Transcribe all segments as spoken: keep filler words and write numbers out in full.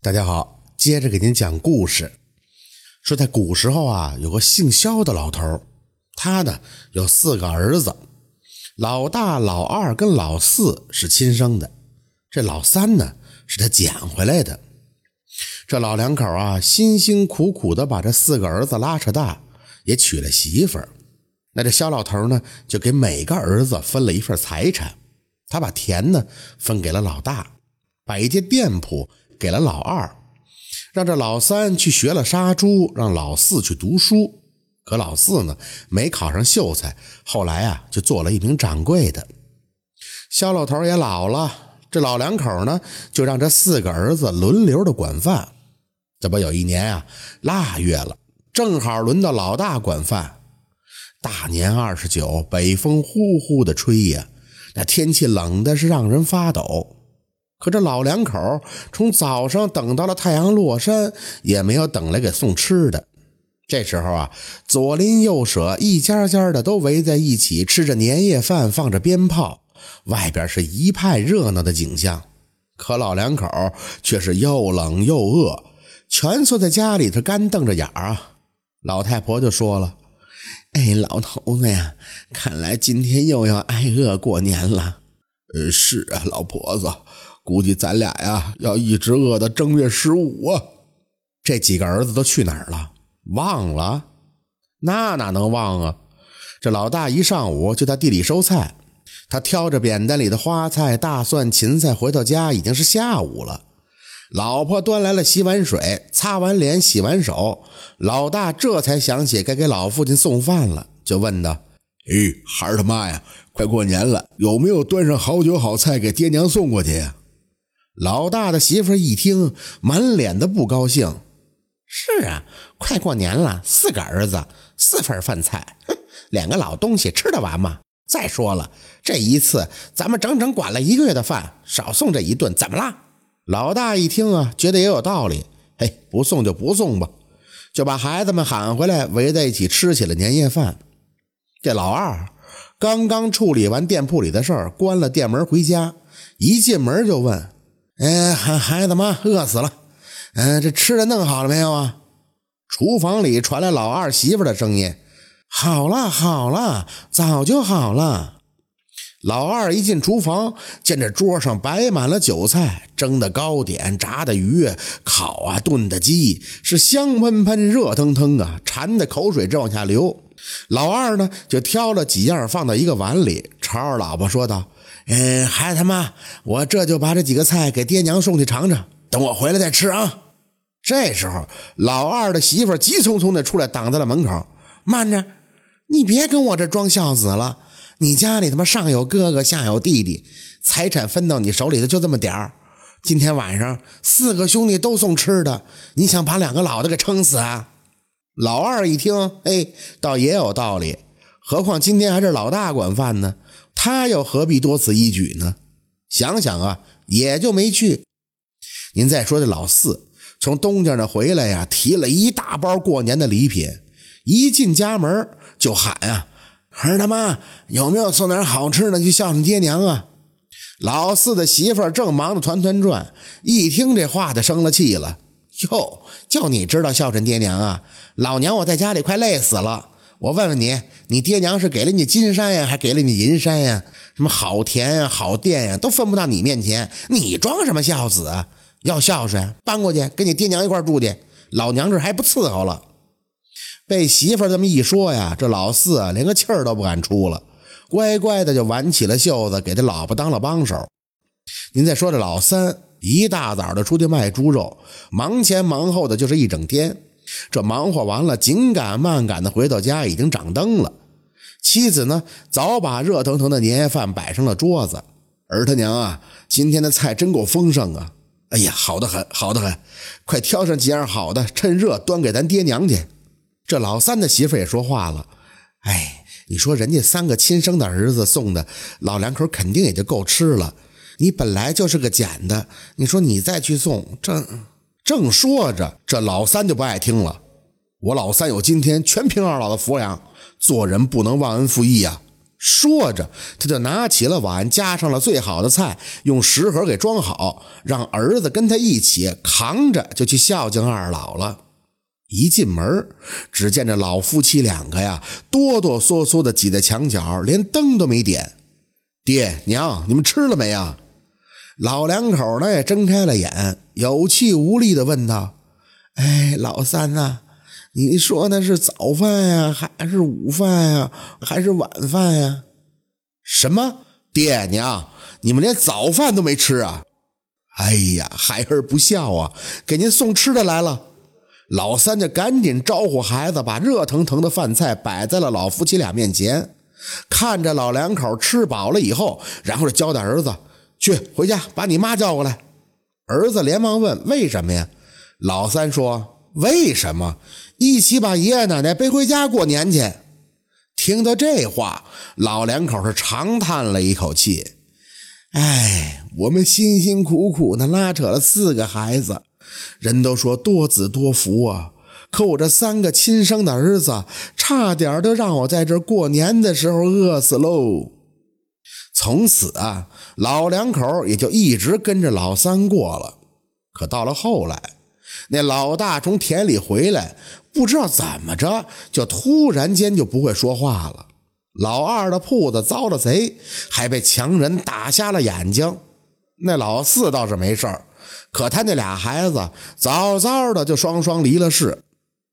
大家好，接着给您讲故事。说在古时候啊，有个姓萧的老头，他呢有四个儿子，老大、老二跟老四是亲生的，这老三呢是他捡回来的。这老两口啊，辛辛苦苦的把这四个儿子拉扯大，也娶了媳妇儿。那这萧老头呢，就给每个儿子分了一份财产，他把田呢分给了老大，把一间店铺给了老二，让这老三去学了杀猪，让老四去读书。可老四呢没考上秀才，后来啊就做了一名掌柜的。萧老头也老了，这老两口呢就让这四个儿子轮流的管饭。这不有一年啊腊月了，正好轮到老大管饭。大年二十九，北风呼呼的吹呀，那天气冷的是让人发抖。可这老两口从早上等到了太阳落山，也没有等来给送吃的。这时候啊，左邻右舍一家家的都围在一起，吃着年夜饭，放着鞭炮，外边是一派热闹的景象。可老两口却是又冷又饿，蜷缩在家里头干瞪着眼儿啊。老太婆就说了：“哎，老头子呀，看来今天又要挨饿过年了。”“呃，是啊，老婆子。”估计咱俩呀要一直饿到正月十五啊！这几个儿子都去哪儿了？忘了？那哪能忘啊？这老大一上午就在地里收菜，他挑着扁担里的花菜、大蒜、芹菜回到家已经是下午了。老婆端来了洗碗水，擦完脸、洗完手，老大这才想起该给老父亲送饭了，就问道：“哎，孩儿他妈呀，快过年了，有没有端上好酒好菜给爹娘送过去呀？”老大的媳妇一听，满脸的不高兴。“是啊，快过年了，四个儿子，四份饭菜，两个老东西吃得完吗？再说了，这一次咱们整整管了一个月的饭，少送这一顿怎么啦？”老大一听啊，觉得也有道理，嘿，不送就不送吧，就把孩子们喊回来，围在一起吃起了年夜饭。这老二刚刚处理完店铺里的事儿，关了店门回家，一进门就问：“哎，孩子妈饿死了，嗯、哎，这吃的弄好了没有啊？”厨房里传来老二媳妇的声音：“好了好了，早就好了。”老二一进厨房，见这桌上摆满了酒菜，蒸的糕点，炸的鱼，烤啊炖的鸡，是香喷喷热腾腾啊，馋的口水正往下流。老二呢就挑了几样放到一个碗里，朝着老婆说道：“嗯，孩子他妈，我这就把这几个菜给爹娘送去尝尝，等我回来再吃啊。”这时候老二的媳妇急匆匆的出来，挡在了门口：“慢着，你别跟我这装孝子了，你家里他妈上有哥哥下有弟弟，财产分到你手里的就这么点儿。今天晚上四个兄弟都送吃的，你想把两个老的给撑死啊？”老二一听，哎，倒也有道理，何况今天还是老大管饭呢，他又何必多此一举呢？想想啊，也就没去。您再说这老四从东家那回来呀、啊，提了一大包过年的礼品，一进家门就喊啊：“儿他妈，有没有送点好吃的去孝顺爹娘啊？”老四的媳妇正忙得团团转，一听这话就生了气了：“哟，就你知道孝顺爹娘啊？老娘我在家里快累死了。我问问你，你爹娘是给了你金山呀，还给了你银山呀？什么好田呀、好店呀，都分不到你面前，你装什么孝子啊？要孝顺，搬过去跟你爹娘一块住去，老娘这还不伺候了。”被媳妇这么一说呀，这老四啊，连个气儿都不敢出了，乖乖的就挽起了袖子，给他老婆当了帮手。您再说这老三，一大早的出去卖猪肉，忙前忙后的就是一整天。这忙活完了，紧赶慢赶的回到家，已经掌灯了。妻子呢，早把热腾腾的年夜饭摆上了桌子。“儿他娘啊，今天的菜真够丰盛啊！哎呀，好得很，好得很！快挑上几样好的，趁热端给咱爹娘去。”这老三的媳妇也说话了：“哎，你说人家三个亲生的儿子送的，老两口肯定也就够吃了。你本来就是个捡的，你说你再去送，这……”正说着，这老三就不爱听了：“我老三有今天，全凭二老的抚养，做人不能忘恩负义啊！说着他就拿起了碗，加上了最好的菜，用食盒给装好，让儿子跟他一起扛着就去孝敬二老了。一进门，只见这老夫妻两个呀哆哆嗦嗦的挤在墙角，连灯都没点。爹娘，你们吃了没啊？老两口呢也睁开了眼，有气无力的问道：哎，老三啊，你说那是早饭呀、啊、还是午饭呀、啊、还是晚饭呀、啊？什么？爹娘，你们连早饭都没吃啊？哎呀，孩儿不孝啊，给您送吃的来了。老三就赶紧招呼孩子，把热腾腾的饭菜摆在了老夫妻俩面前。看着老两口吃饱了以后，然后就交代儿子：去，回家把你妈叫过来。儿子连忙问：为什么呀？老三说：为什么？一起把爷爷奶奶背回家过年去。听到这话，老两口是长叹了一口气。哎，我们辛辛苦苦的拉扯了四个孩子，人都说多子多福啊，可我这三个亲生的儿子差点都让我在这过年的时候饿死喽。从此啊，老两口也就一直跟着老三过了。可到了后来，那老大从田里回来，不知道怎么着就突然间就不会说话了。老二的铺子遭了贼，还被强人打瞎了眼睛。那老四倒是没事儿，可他那俩孩子早早的就双双离了世。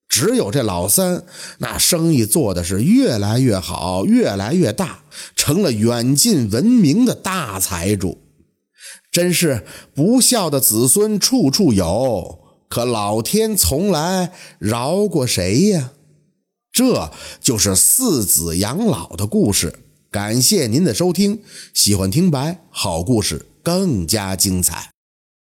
只有这老三，那生意做的是越来越好，越来越大，成了远近闻名的大财主。真是不孝的子孙处处有，可老天从来饶过谁呀？这就是四子养老的故事。感谢您的收听，喜欢听白，好故事更加精彩。